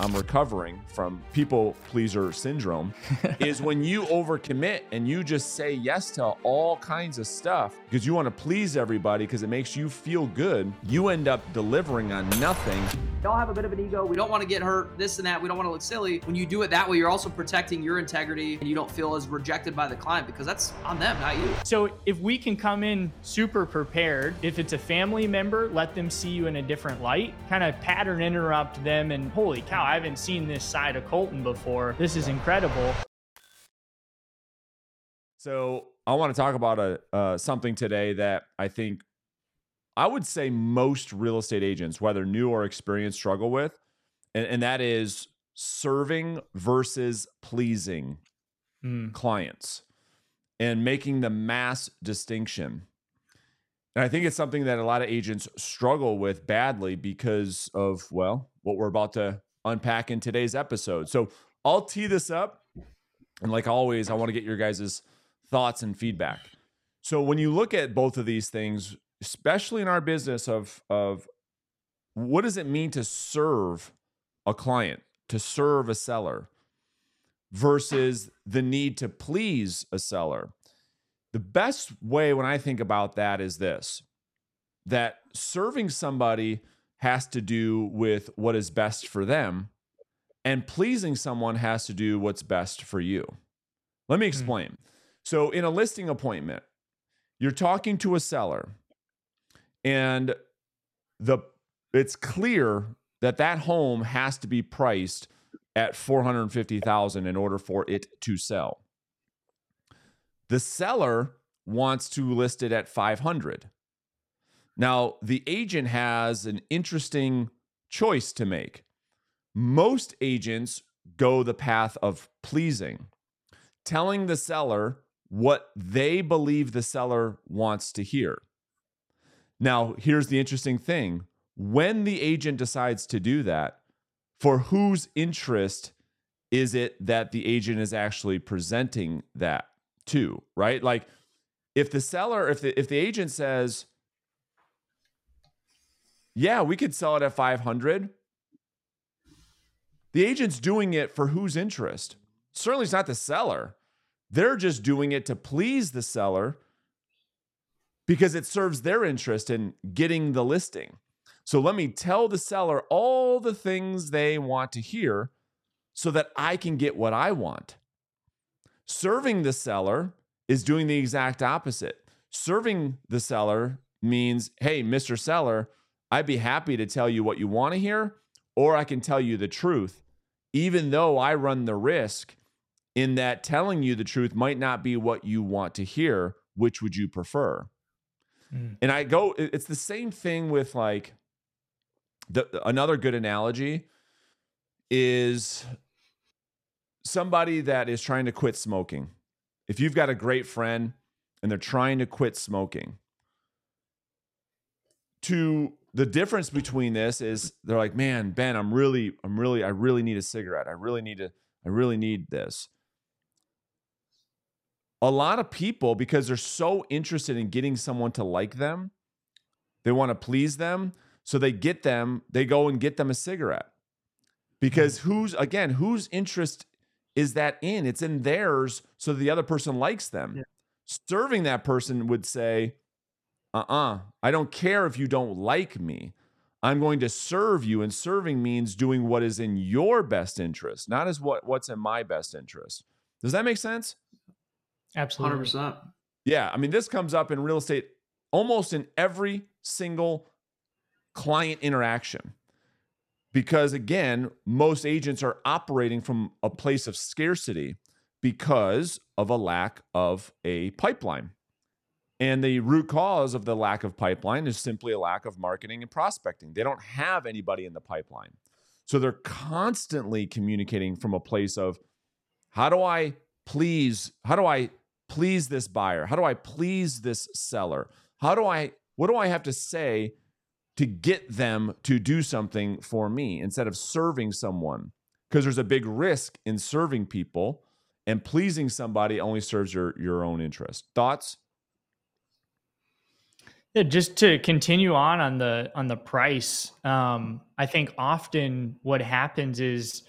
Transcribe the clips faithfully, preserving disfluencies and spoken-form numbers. I'm recovering from people pleaser syndrome is when you overcommit and you just say yes to all kinds of stuff because you want to please everybody because it makes you feel good. You end up delivering on nothing. We all have a bit of an ego. We don't want to get hurt, this and that. We don't want to look silly. When you do it that way, you're also protecting your integrity and you don't feel as rejected by the client because that's on them, not you. So if we can come in super prepared, if it's a family member, let them see you in a different light, kind of pattern interrupt them and holy cow, I haven't seen this side of Colton before. This is incredible. So I want to talk about a, uh, something today that I think I would say most real estate agents, whether new or experienced, struggle with, and, and that is serving versus pleasing mm. clients and making the mass distinction. And I think it's something that a lot of agents struggle with badly because of, well, what we're about to unpack in today's episode. So I'll tee this up. And like always, I want to get your guys' thoughts and feedback. So when you look at both of these things, especially in our business of, of what does it mean to serve a client, to serve a seller versus the need to please a seller? The best way when I think about that is this, that serving somebody has to do with what is best for them, and pleasing someone has to do what's best for you. Let me explain. Mm-hmm. So in a listing appointment, you're talking to a seller and the it's clear that that home has to be priced at four hundred fifty thousand dollars in order for it to sell. The seller wants to list it at five hundred thousand dollars. Now, the agent has an interesting choice to make. Most agents go the path of pleasing, telling the seller what they believe the seller wants to hear. Now, here's the interesting thing. When the agent decides to do that, for whose interest is it that the agent is actually presenting that to, right? Like if the seller, if the, if the agent says, yeah, we could sell it at five hundred. The agent's doing it for whose interest? Certainly it's not the seller. They're just doing it to please the seller because it serves their interest in getting the listing. So let me tell the seller all the things they want to hear so that I can get what I want. Serving the seller is doing the exact opposite. Serving the seller means, hey, Mister Seller, I'd be happy to tell you what you want to hear, or I can tell you the truth, even though I run the risk in that telling you the truth might not be what you want to hear. Which would you prefer? Mm. And I go, it's the same thing with like the, another good analogy is somebody that is trying to quit smoking. If you've got a great friend and they're trying to quit smoking, to the difference between this is they're like, man, Ben, I'm really, I'm really, I really need a cigarette. I really need to, I really need this. A lot of people, because they're so interested in getting someone to like them, they want to please them. So they get them, they go and get them a cigarette because who's, again, whose interest is that in? It's in theirs. So the other person likes them. Yeah. Serving that person would say, uh-uh, I don't care if you don't like me. I'm going to serve you, and serving means doing what is in your best interest, not as what, what's in my best interest. Does that make sense? Absolutely. one hundred percent. Yeah, I mean, this comes up in real estate almost in every single client interaction because, again, most agents are operating from a place of scarcity because of a lack of a pipeline. And the root cause of the lack of pipeline is simply a lack of marketing and prospecting. They don't have anybody in the pipeline. So they're constantly communicating from a place of, how do I please, how do I please this buyer? How do I please this seller? How do I, what do I have to say to get them to do something for me instead of serving someone? Because there's a big risk in serving people, and pleasing somebody only serves your, your own interest. Thoughts? Yeah, just to continue on on the on the price, um, I think often what happens is,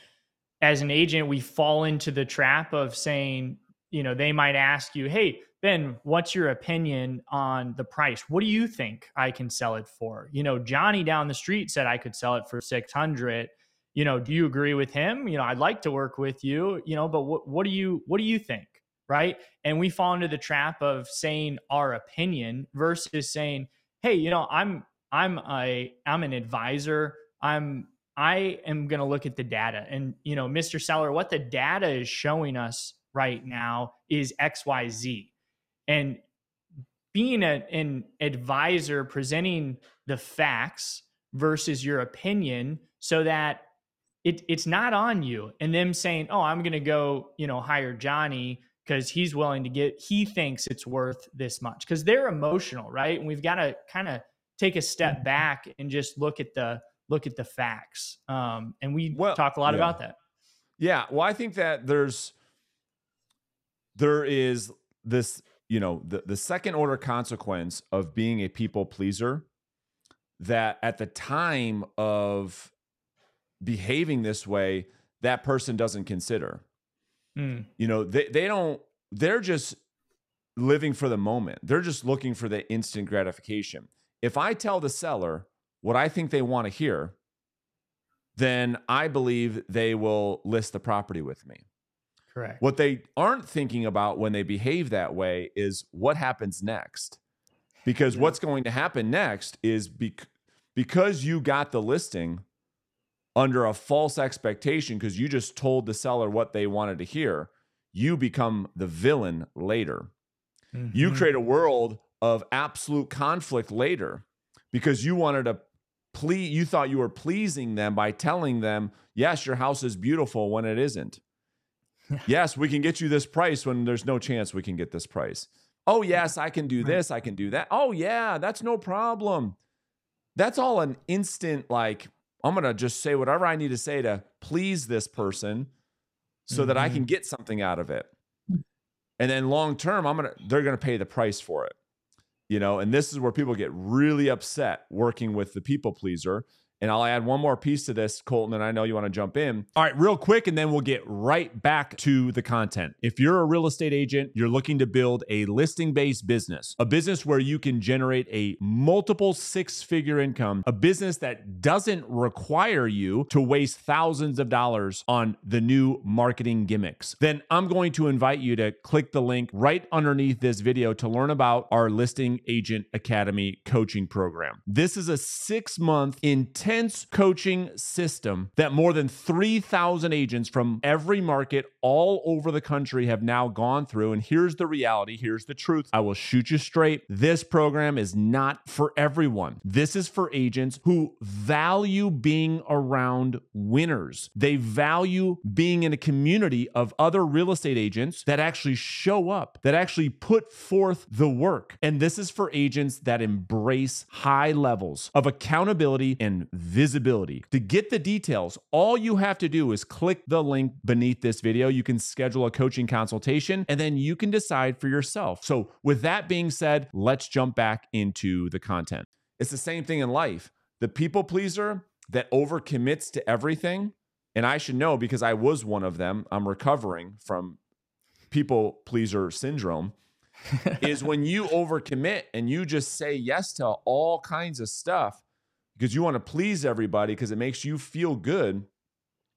as an agent, we fall into the trap of saying, you know, they might ask you, hey, Ben, what's your opinion on the price? What do you think I can sell it for? You know, Johnny down the street said I could sell it for six hundred. You know, do you agree with him? You know, I'd like to work with you, you know, but what, what do you, what do you think? Right? And we fall into the trap of saying our opinion versus saying, hey, you know, I'm, I'm a, I'm an advisor. I'm, I am going to look at the data and, you know, Mister Seller, what the data is showing us right now is X, Y, Z. And being a, an advisor, presenting the facts versus your opinion so that it, it's not on you and them saying, oh, I'm going to go, you know, hire Johnny because he's willing to get, he thinks it's worth this much, because they're emotional, right? And we've got to kind of take a step back and just look at the, look at the facts. Um, and we well, talk a lot yeah. about that. Yeah. Well, I think that there's, there is this, you know, the, the second order consequence of being a people pleaser, that at the time of behaving this way, that person doesn't consider, mm. you know, they, they don't, they're just living for the moment. They're just looking for the instant gratification. If I tell the seller what I think they want to hear, then I believe they will list the property with me. Correct. What they aren't thinking about when they behave that way is what happens next. Because yeah. what's going to happen next is bec- because you got the listing under a false expectation, because you just told the seller what they wanted to hear, you become the villain later. Mm-hmm. You create a world of absolute conflict later because you wanted to please, you thought you were pleasing them by telling them, yes, your house is beautiful when it isn't. Yes, we can get you this price when there's no chance we can get this price. Oh, yes, I can do this. I can do that. Oh, yeah, that's no problem. That's all an instant, like, I'm going to just say whatever I need to say to please this person so mm-hmm. that I can get something out of it. And then long term, I'm going to, they're going to pay the price for it. You know, and this is where people get really upset working with the people pleaser. And I'll add one more piece to this, Colton, and I know you want to jump in. All right, real quick, and then we'll get right back to the content. If you're a real estate agent, you're looking to build a listing-based business, a business where you can generate a multiple six-figure income, a business that doesn't require you to waste thousands of dollars on the new marketing gimmicks, then I'm going to invite you to click the link right underneath this video to learn about our Listing Agent Academy coaching program. This is a six-month intensive Intense coaching system that more than three thousand agents from every market all over the country have now gone through. And here's the reality. Here's the truth. I will shoot you straight. This program is not for everyone. This is for agents who value being around winners. They value being in a community of other real estate agents that actually show up, that actually put forth the work. And this is for agents that embrace high levels of accountability and visibility. To get the details, all you have to do is click the link beneath this video. You can schedule a coaching consultation and then you can decide for yourself. So with that being said, let's jump back into the content. It's the same thing in life. The people pleaser that overcommits to everything, and I should know because I was one of them, I'm recovering from people pleaser syndrome, is when you overcommit and you just say yes to all kinds of stuff because you want to please everybody because it makes you feel good.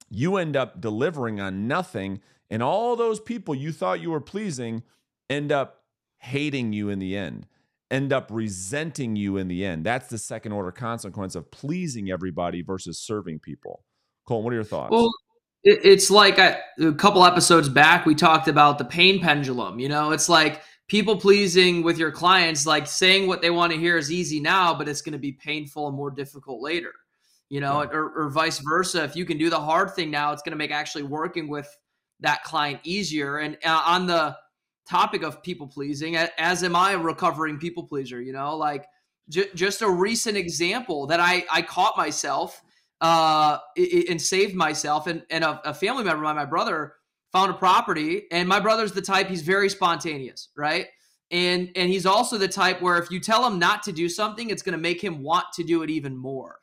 You end up delivering on nothing. And all those people you thought you were pleasing end up hating you in the end, end up resenting you in the end. That's the second order consequence of pleasing everybody versus serving people. Colton, what are your thoughts? Well, it's like a, a couple episodes back, we talked about the pain pendulum. You know, it's like people pleasing with your clients, like saying what they want to hear is easy now, but it's going to be painful and more difficult later, you know, yeah. or, or vice versa. If you can do the hard thing now, it's going to make actually working with that client easier. And uh, on the topic of people pleasing, as am I a recovering people pleaser, you know, like j- just a recent example that I, I caught myself uh, and saved myself. And, and a, a family member, my brother, found a property, and my brother's the type, he's very spontaneous, right? And and he's also the type where if you tell him not to do something, it's going to make him want to do it even more.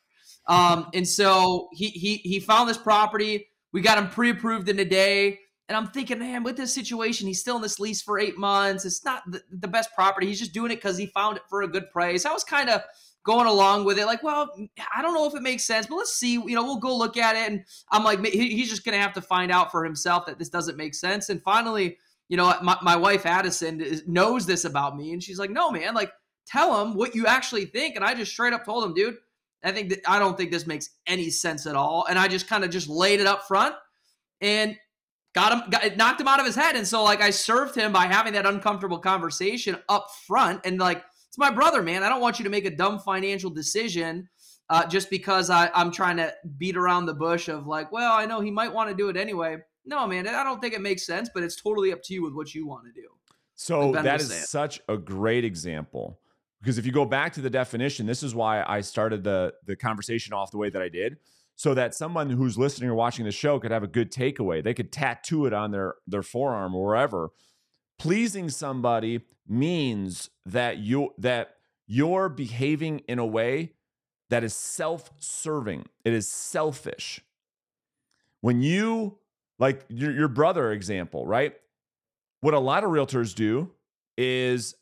Um, and so he he he found this property. We got him pre-approved in a day. And I'm thinking, man, with this situation, he's still in this lease for eight months. It's not the, the best property. He's just doing it because he found it for a good price. I was kind of going along with it. Like, well, I don't know if it makes sense, but let's see, you know, we'll go look at it. And I'm like, he's just going to have to find out for himself that this doesn't make sense. And finally, you know, my, my wife, Addison, is, knows this about me. And she's like, no, man, like, tell him what you actually think. And I just straight up told him, dude, I think that I don't think this makes any sense at all. And I just kind of just laid it up front and got him, got, it knocked him out of his head. And so like I served him by having that uncomfortable conversation up front. And like, it's my brother, man. I don't want you to make a dumb financial decision uh, just because I, I'm trying to beat around the bush of like, well, I know he might want to do it anyway. No, man, I don't think it makes sense, but it's totally up to you with what you want to do. So like that is saying. Such a great example. Because if you go back to the definition, this is why I started the, the conversation off the way that I did, so that someone who's listening or watching the show could have a good takeaway. They could tattoo it on their, their forearm or wherever. Pleasing somebody means that, you, that you're behaving in a way that is self-serving. It is selfish. When you, like your, your brother example, right? What a lot of realtors do is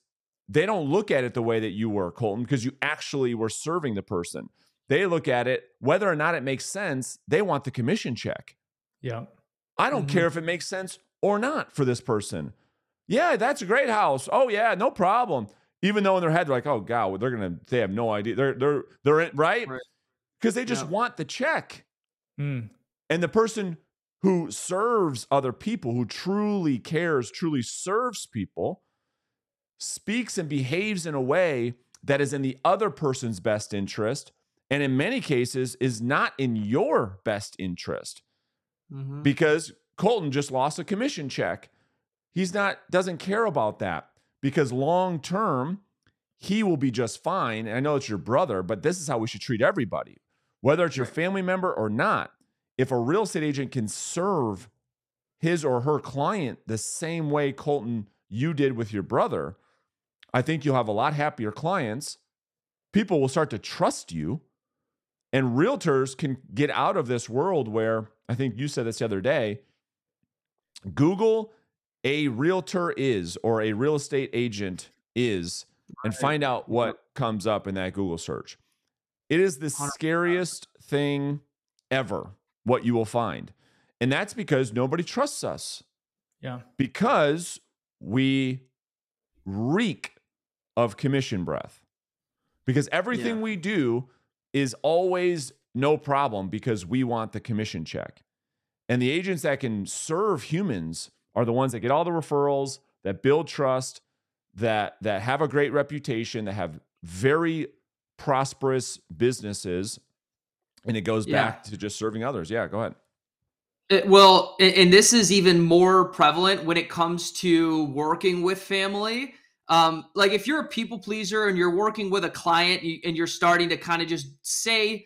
they don't look at it the way that you were, Colton, because you actually were serving the person. They look at it, whether or not it makes sense, they want the commission check. Yeah. I don't mm-hmm. care if it makes sense or not for this person. Yeah, that's a great house. Oh yeah, no problem. Even though in their head, they're like, oh God, they're going to, they have no idea. They're, they're, they're right. Because they just yeah. want the check. Mm. And the person who serves other people, who truly cares, truly serves people, speaks and behaves in a way that is in the other person's best interest, and in many cases is not in your best interest. Mm-hmm. Because Colton just lost a commission check. He's not, doesn't care about that, because long term he will be just fine. And I know it's your brother, but this is how we should treat everybody, whether it's your family member or not. If a real estate agent can serve his or her client the same way, Colton, you did with your brother, I think you'll have a lot happier clients. People will start to trust you, and realtors can get out of this world where, I think you said this the other day, Google a realtor is or a real estate agent is and find out what comes up in that Google search. It is the scariest thing ever, what you will find. And that's because nobody trusts us. Yeah. Because we reek of commission breath, because everything yeah. we do is always no problem because we want the commission check. And the agents that can serve humans are the ones that get all the referrals, that build trust, that that have a great reputation, that have very prosperous businesses. And it goes yeah. back to just serving others. Yeah, go ahead. It, well, and this is even more prevalent when it comes to working with family. Um, like if you're a people pleaser and you're working with a client and you're starting to kind of just say,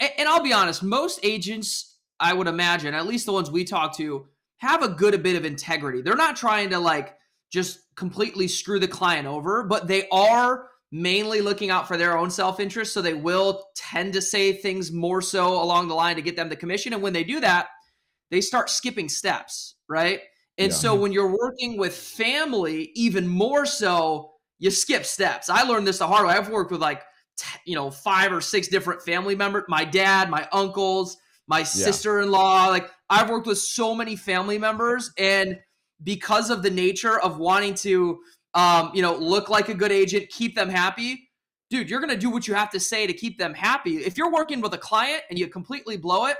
and I'll be honest, most agents, I would imagine, at least the ones we talk to, have a good bit of integrity. They're not trying to like just completely screw the client over, but they are mainly looking out for their own self-interest. So they will tend to say things more so along the line to get them the commission. And when they do that, they start skipping steps, right? And yeah. so when you're working with family, even more so, you skip steps. I learned this the hard way. I've worked with like, t- you know, five or six different family members, my dad, my uncles, my yeah. sister-in-law. Like I've worked with so many family members, and because of the nature of wanting to, um, you know, look like a good agent, keep them happy, dude, you're going to do what you have to say to keep them happy. If you're working with a client and you completely blow it,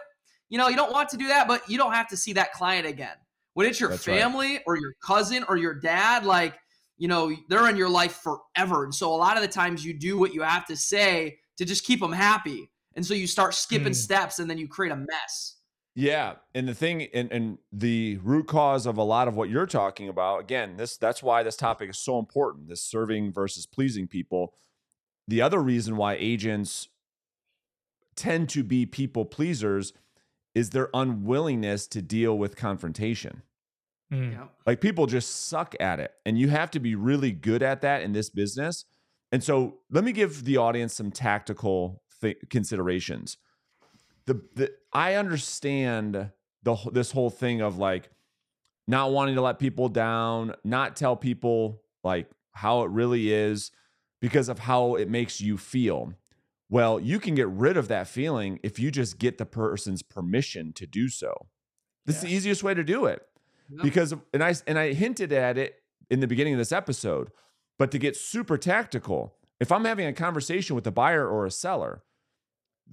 you know, you don't want to do that, but you don't have to see that client again. When it's your That's family right. or your cousin or your dad, like, you know, they're in your life forever. And so a lot of the times you do what you have to say to just keep them happy. And so you start skipping mm. steps, and then you create a mess. Yeah. And the thing, and, and the root cause of a lot of what you're talking about, again, this, that's why this topic is so important, this serving versus pleasing people. The other reason why agents tend to be people pleasers is their unwillingness to deal with confrontation. Mm. Yep. Like people just suck at it, and you have to be really good at that in this business. And so let me give the audience some tactical th- considerations. The, the I understand the this whole thing of like not wanting to let people down, not tell people like how it really is because of how it makes you feel. Well, you can get rid of that feeling if you just get the person's permission to do so. This yeah. is the easiest way to do it. Yep. Because, and I, and I hinted at it in the beginning of this episode, but to get super tactical, if I'm having a conversation with a buyer or a seller,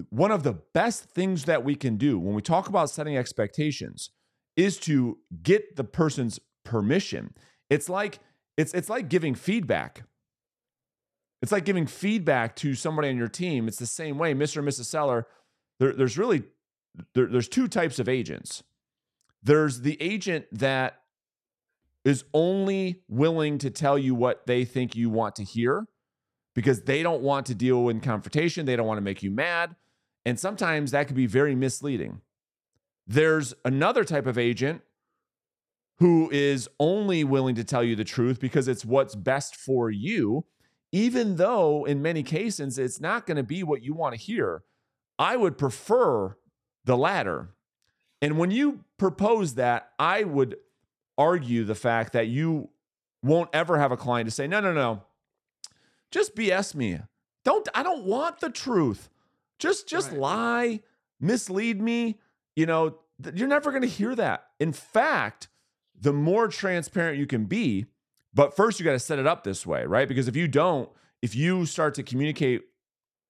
one of the best things that we can do when we talk about setting expectations is to get the person's permission. It's like, it's, it's like giving feedback. It's like giving feedback to somebody on your team. It's the same way, Mister and Missus Seller. There, there's really, there, there's two types of agents. There's the agent that is only willing to tell you what they think you want to hear because they don't want to deal with confrontation. They don't want to make you mad. And sometimes that can be very misleading. There's another type of agent who is only willing to tell you the truth because it's what's best for you, even though in many cases it's not going to be what you want to hear. I would prefer the latter. And when you propose that, I would argue the fact that you won't ever have a client to say, no, no, no, just B S me. Don't, I don't want the truth. Just, just right. lie, mislead me. You know, th- you're never going to hear that. In fact, the more transparent you can be, but first you got to set it up this way, right? Because if you don't, if you start to communicate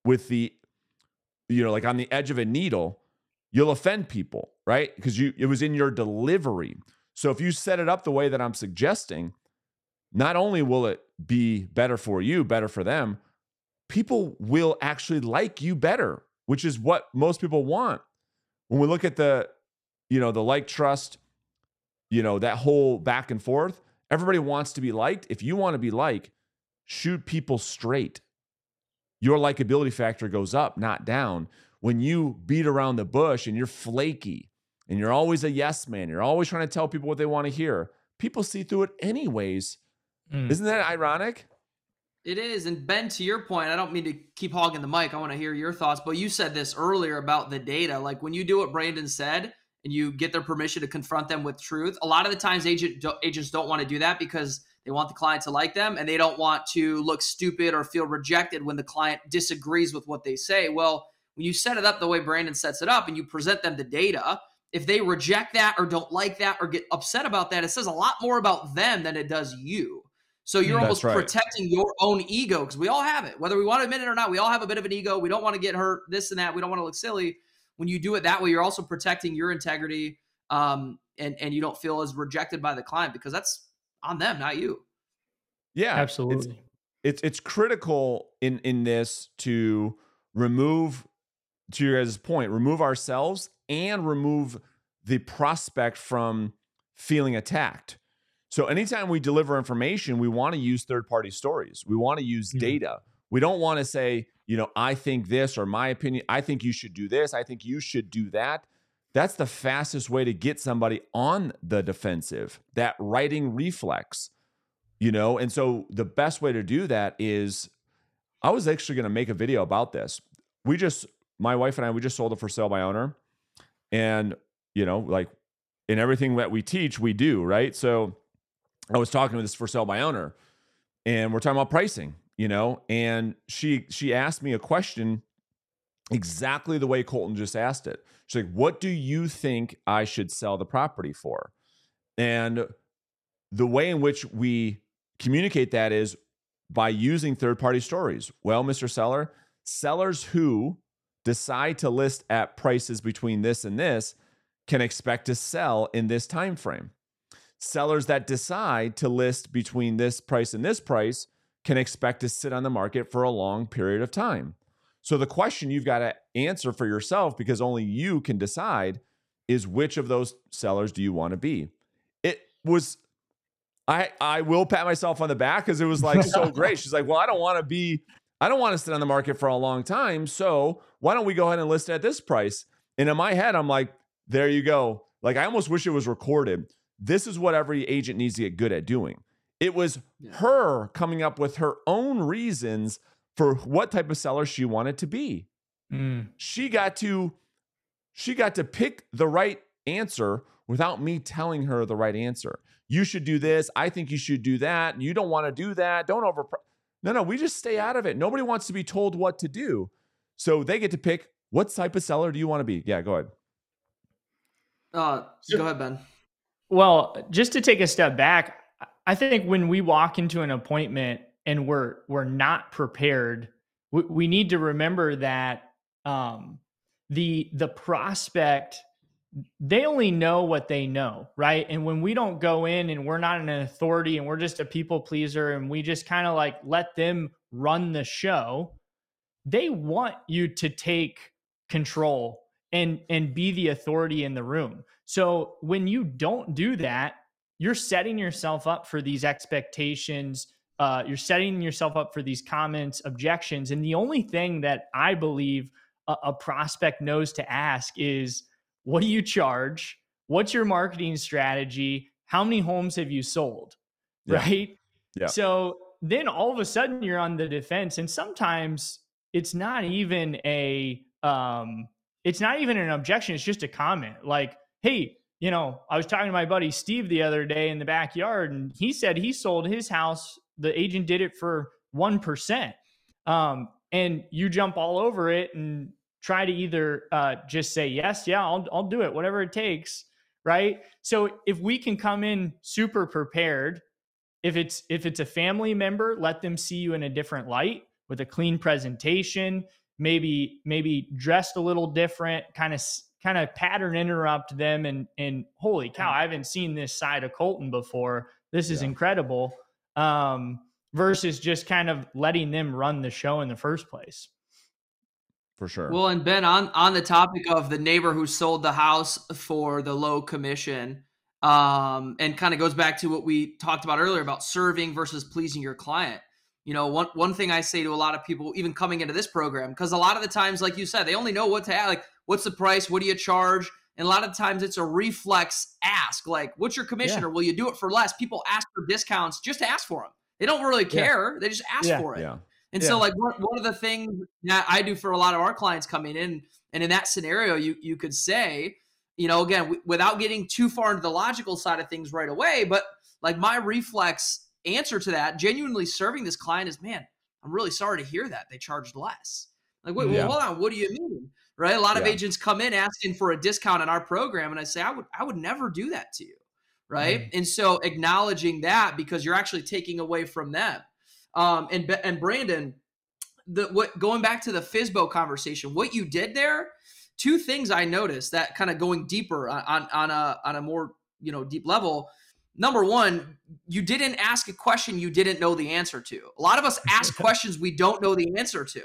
with the, you know, like on the edge of a needle, you'll offend people, right? Because you it was in your delivery. So if you set it up the way that I'm suggesting, not only will it be better for you, better for them, people will actually like you better, which is what most people want. When we look at the, you know, the like, trust, you know, that whole back and forth, everybody wants to be liked. If you want to be liked, shoot people straight. Your likability factor goes up, not down. When you beat around the bush and you're flaky and you're always a yes man, you're always trying to tell people what they want to hear, people see through it anyways. Mm. Isn't that ironic? It is. And Ben, to your point, I don't mean to keep hogging the mic. I want to hear your thoughts, but you said this earlier about the data. Like when you do what Brandon said and you get their permission to confront them with truth, a lot of the times agent, agents don't want to do that because they want the client to like them and they don't want to look stupid or feel rejected when the client disagrees with what they say. Well, when you set it up the way Brandon sets it up and you present them the data, if they reject that or don't like that or get upset about that, it says a lot more about them than it does you. So you're That's almost right. protecting your own ego because we all have it. Whether we want to admit it or not, we all have a bit of an ego. We don't want to get hurt, this and that. We don't want to look silly. When you do it that way, you're also protecting your integrity um, and, and you don't feel as rejected by the client because that's on them, not you. Yeah, absolutely. It's, it's, it's critical in, in this to remove... to your guys' point, remove ourselves and remove the prospect from feeling attacked. So anytime we deliver information, we want to use third-party stories. We want to use mm-hmm. data. We don't want to say, you know, I think this or my opinion, I think you should do this. I think you should do that. That's the fastest way to get somebody on the defensive, that writing reflex, you know? And so the best way to do that is, I was actually going to make a video about this. We just... My wife and I, we just sold it for sale by owner. And, you know, like in everything that we teach, we do, right? So I was talking to this for sale by owner and we're talking about pricing, you know, and she she asked me a question exactly the way Colton just asked it. She's like, what do you think I should sell the property for? And the way in which we communicate that is by using third-party stories. Well, Mister Seller, sellers who decide to list at prices between this and this can expect to sell in this time frame. Sellers that decide to list between this price and this price can expect to sit on the market for a long period of time. So the question you've got to answer for yourself, because only you can decide, is which of those sellers do you want to be? It was, I I will pat myself on the back because it was like so great. She's like, well, I don't want to be I don't want to sit on the market for a long time. So why don't we go ahead and list it at this price? And in my head, I'm like, there you go. Like, I almost wish it was recorded This is what every agent needs to get good at doing. It was yeah. her coming up with her own reasons for what type of seller she wanted to be. Mm. She got to, she got to pick the right answer without me telling her the right answer. You should do this. I think you should do that. You don't want to do that. Don't over. No, no, we just stay out of it. Nobody wants to be told what to do. So they get to pick, what type of seller do you want to be? Yeah, go ahead. Uh, go ahead, Ben. Well, just to take a step back, I think when we walk into an appointment and we're we're not prepared, we, we need to remember that um, the the prospect, they only know what they know, right? And when we don't go in and we're not an authority and we're just a people pleaser and we just kind of like let them run the show, they want you to take control and and be the authority in the room. So when you don't do that, you're setting yourself up for these expectations. Uh, you're setting yourself up for these comments, objections. And the only thing that I believe a, a prospect knows to ask is, what do you charge? What's your marketing strategy? How many homes have you sold? Yeah. Right? Yeah. So then all of a sudden you're on the defense. And sometimes it's not even a, um, it's not even an objection. It's just a comment like, hey, you know, I was talking to my buddy Steve the other day in the backyard, and he said he sold his house. The agent did it for one percent. Um, and you jump all over it and try to either uh, just say, yes, yeah, I'll, I'll do it, whatever it takes, right? So if we can come in super prepared, if it's if it's a family member, let them see you in a different light with a clean presentation, maybe maybe dressed a little different, kind of kind of pattern interrupt them and and holy cow, I haven't seen this side of Colton before. This is yeah. incredible. Um, versus just kind of letting them run the show in the first place. For sure. Well, and Ben, on, on the topic of the neighbor who sold the house for the low commission, um, and kind of goes back to what we talked about earlier about serving versus pleasing your client. You know, one, one thing I say to a lot of people, even coming into this program, because a lot of the times, like you said, they only know what to ask. Like, what's the price? What do you charge? And a lot of times it's a reflex ask, like, what's your commission? Yeah. Or will you do it for less? People ask for discounts just to ask for them. They don't really care. Yeah. They just ask yeah. for it. Yeah. And yeah. so like one, one of the things that I do for a lot of our clients coming in, and in that scenario, you you could say, you know, again, w- without getting too far into the logical side of things right away, but like my reflex answer to that, genuinely serving this client is, man, I'm really sorry to hear that. They charged less. Like, wait, yeah. well, hold on. What do you mean? Right? A lot yeah. of agents come in asking for a discount in our program. And I say, I would, I would never do that to you. Right. Mm-hmm. And so acknowledging that, because you're actually taking away from them. Um, and, and Brandon, the, what, going back to the F S B O conversation, what you did there, two things I noticed that kind of going deeper on, on a, on a more, you know, deep level. Number one, you didn't ask a question you didn't know the answer to. A lot of us ask questions we don't know the answer to.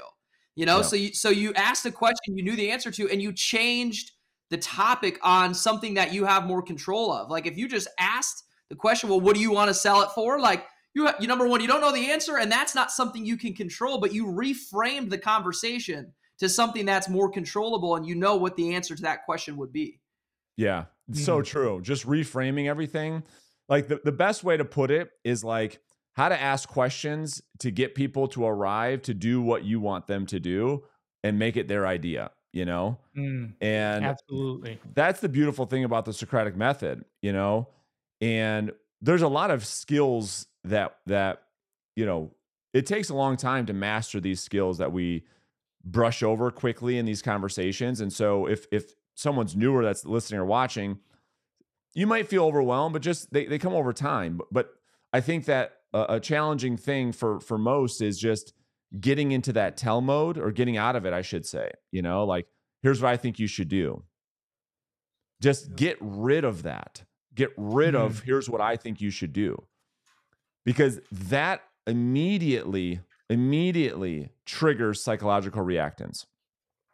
You know, yeah. so you, so you asked a question you knew the answer to, and you changed the topic on something that you have more control of. Like if you just asked the question, well, what do you want to sell it for? Like you, you number one, you don't know the answer, and that's not something you can control, but you reframed the conversation to something that's more controllable, and you know what the answer to that question would be. Yeah, it's mm-hmm. so true. Just reframing everything. Like the, the best way to put it is like, how to ask questions to get people to arrive to do what you want them to do and make it their idea, you know? Mm, and absolutely. That's the beautiful thing about the Socratic method, you know? And there's a lot of skills that, that, you know, it takes a long time to master these skills that we brush over quickly in these conversations. And so if, if someone's newer that's listening or watching, you might feel overwhelmed, but just, they, they come over time. But, but I think that, a challenging thing for, for most is just getting into that tell mode or getting out of it, I should say, you know, like, here's what I think you should do. Just get rid of that. Get rid mm-hmm. of, here's what I think you should do. Because that immediately, immediately triggers psychological reactance.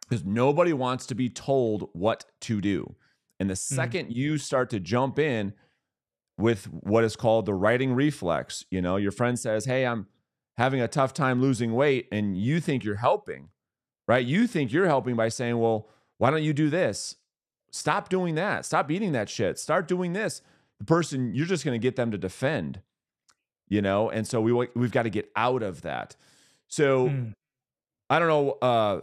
Because nobody wants to be told what to do. And the second mm-hmm. you start to jump in with what is called the writing reflex. You know, your friend says, hey, I'm having a tough time losing weight. And you think you're helping, right? You think you're helping by saying, well, why don't you do this? Stop doing that. Stop eating that shit. Start doing this. the person, you're just going to get them to defend, you know? And so we, we've got to get out of that. So mm. I don't know. Uh,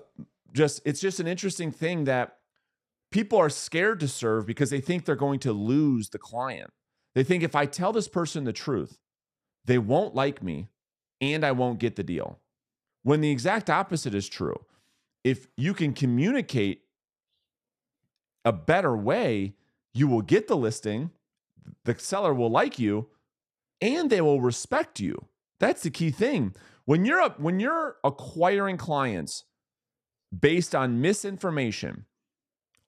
just, it's just an interesting thing that people are scared to serve because they think they're going to lose the client. They think if I tell this person the truth, they won't like me and I won't get the deal. When the exact opposite is true. If you can communicate a better way, you will get the listing, the seller will like you, and they will respect you. That's the key thing. When you're up, when you're acquiring clients based on misinformation,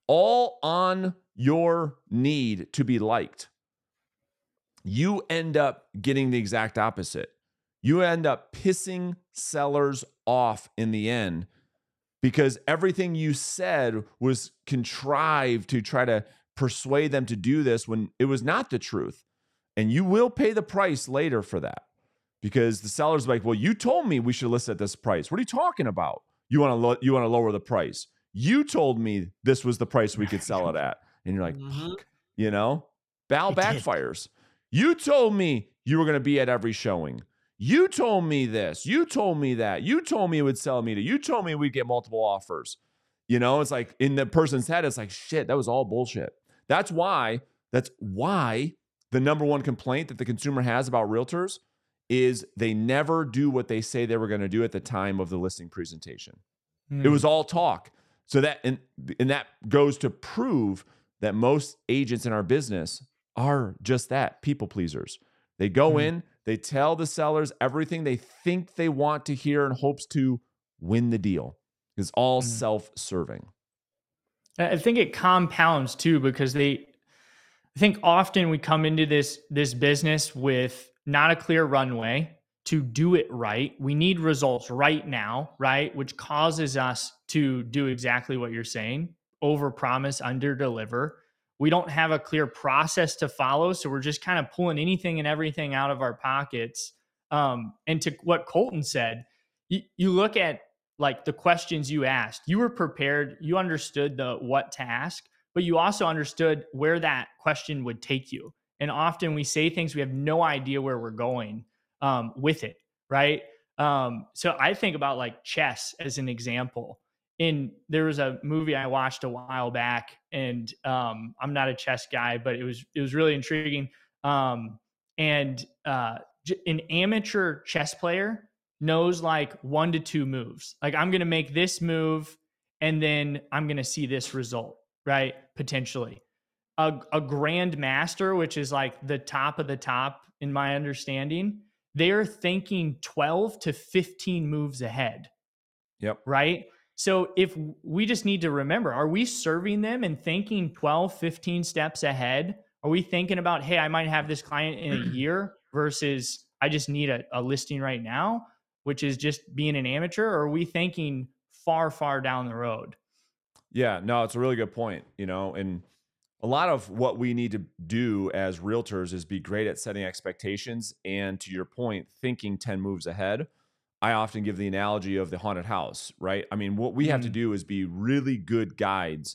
all on your need to be liked, you end up getting the exact opposite. You end up pissing sellers off in the end because everything you said was contrived to try to persuade them to do this when it was not the truth. And you will pay the price later for that because the seller's like, well, you told me we should list at this price. What are you talking about? You want to lo- you want to lower the price. You told me this was the price we could sell it at. And you're like, mm-hmm. you know, bow backfires. You told me you were going to be at every showing. You told me this. You told me that. You told me it would sell me to. You told me we'd get multiple offers. You know, it's like in the person's head, it's like, shit, that was all bullshit. That's why, that's why the number one complaint that the consumer has about realtors is they never do what they say they were going to do at the time of the listing presentation. Mm. It was all talk. So that, and, and that goes to prove that most agents in our business are just that, people pleasers. They go mm. in, they tell the sellers everything they think they want to hear in hopes to win the deal. It's all mm. self-serving. I think it compounds too, because they, I think often we come into this, this business with not a clear runway to do it right. We need results right now, right? Which causes us to do exactly what you're saying, overpromise, underdeliver. We don't have a clear process to follow. So we're just kind of pulling anything and everything out of our pockets. Um, and to what Colton said, you, you look at like the questions you asked, you were prepared, you understood the what to ask, but you also understood where that question would take you. And often we say things, we have no idea where we're going um, with it, right? Um, so I think about like chess as an example. In there was a movie I watched a while back, and um, I'm not a chess guy, but it was it was really intriguing. Um, and uh, an amateur chess player knows like one to two moves. Like I'm going to make this move, and then I'm going to see this result, right? Potentially. A, a grand master, which is like the top of the top in my understanding, they're thinking twelve to fifteen moves ahead. Yep. Right? So if we just need to remember, are we serving them and thinking twelve, fifteen steps ahead? Are we thinking about, hey, I might have this client in a year versus I just need a, a listing right now, which is just being an amateur? Or are we thinking far, far down the road? Yeah, no, it's a really good point, you know, and a lot of what we need to do as realtors is be great at setting expectations and, to your point, thinking ten moves ahead. I often give the analogy of the haunted house, right? I mean, what we mm-hmm. have to do is be really good guides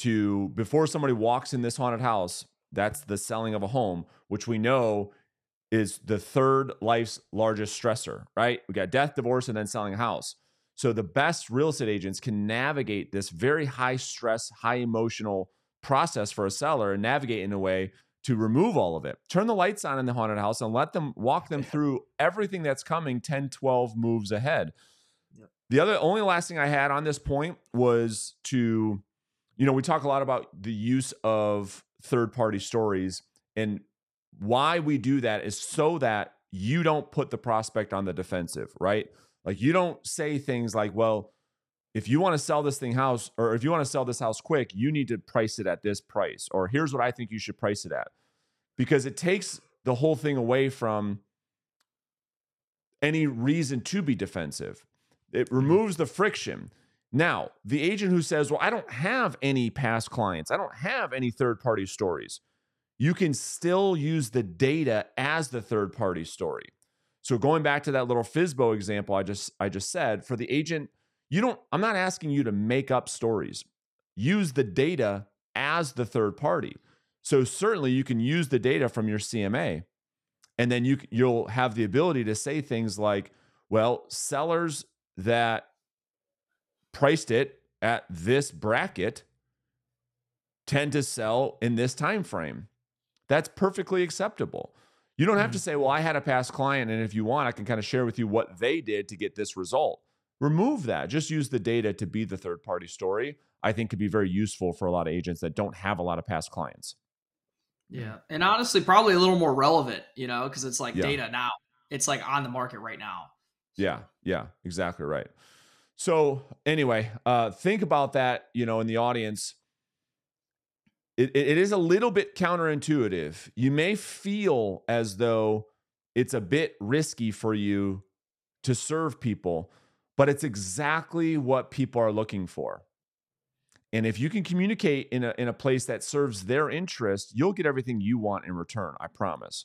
to, before somebody walks in this haunted house, that's the selling of a home, which we know is the third life's largest stressor, right? We got death, divorce, and then selling a house. So the best real estate agents can navigate this very high stress, high emotional process for a seller and navigate in a way to remove all of it. Turn the lights on in the haunted house and let them walk them through everything that's coming ten, twelve moves ahead. Yep. The other only last thing I had on this point was to, you know, we talk a lot about the use of third-party stories, and why we do that is so that you don't put the prospect on the defensive, right? Like you don't say things like, well, if you want to sell this thing house, or if you want to sell this house quick, you need to price it at this price, or here's what I think you should price it at, because it takes the whole thing away from any reason to be defensive. It removes the friction. Now, the agent who says, well, I don't have any past clients, I don't have any third-party stories, you can still use the data as the third-party story. So going back to that little F S B O example I just I just said, for the agent, You don't, I'm not asking you to make up stories. Use the data as the third party. So certainly you can use the data from your C M A, and then you, you'll have the ability to say things like, well, sellers that priced it at this bracket tend to sell in this time frame. That's perfectly acceptable. You don't have to say, well, I had a past client, and if you want, I can kind of share with you what they did to get this result. Remove that. Just use the data to be the third-party story. I think could be very useful for a lot of agents that don't have a lot of past clients. Yeah. And honestly, probably a little more relevant, you know, because it's like yeah. data now. It's like on the market right now. Yeah. Yeah, exactly right. So anyway, uh, think about that, you know, in the audience. It, it is a little bit counterintuitive. You may feel as though it's a bit risky for you to serve people, but it's exactly what people are looking for. And if you can communicate in a, in a place that serves their interest, you'll get everything you want in return, I promise.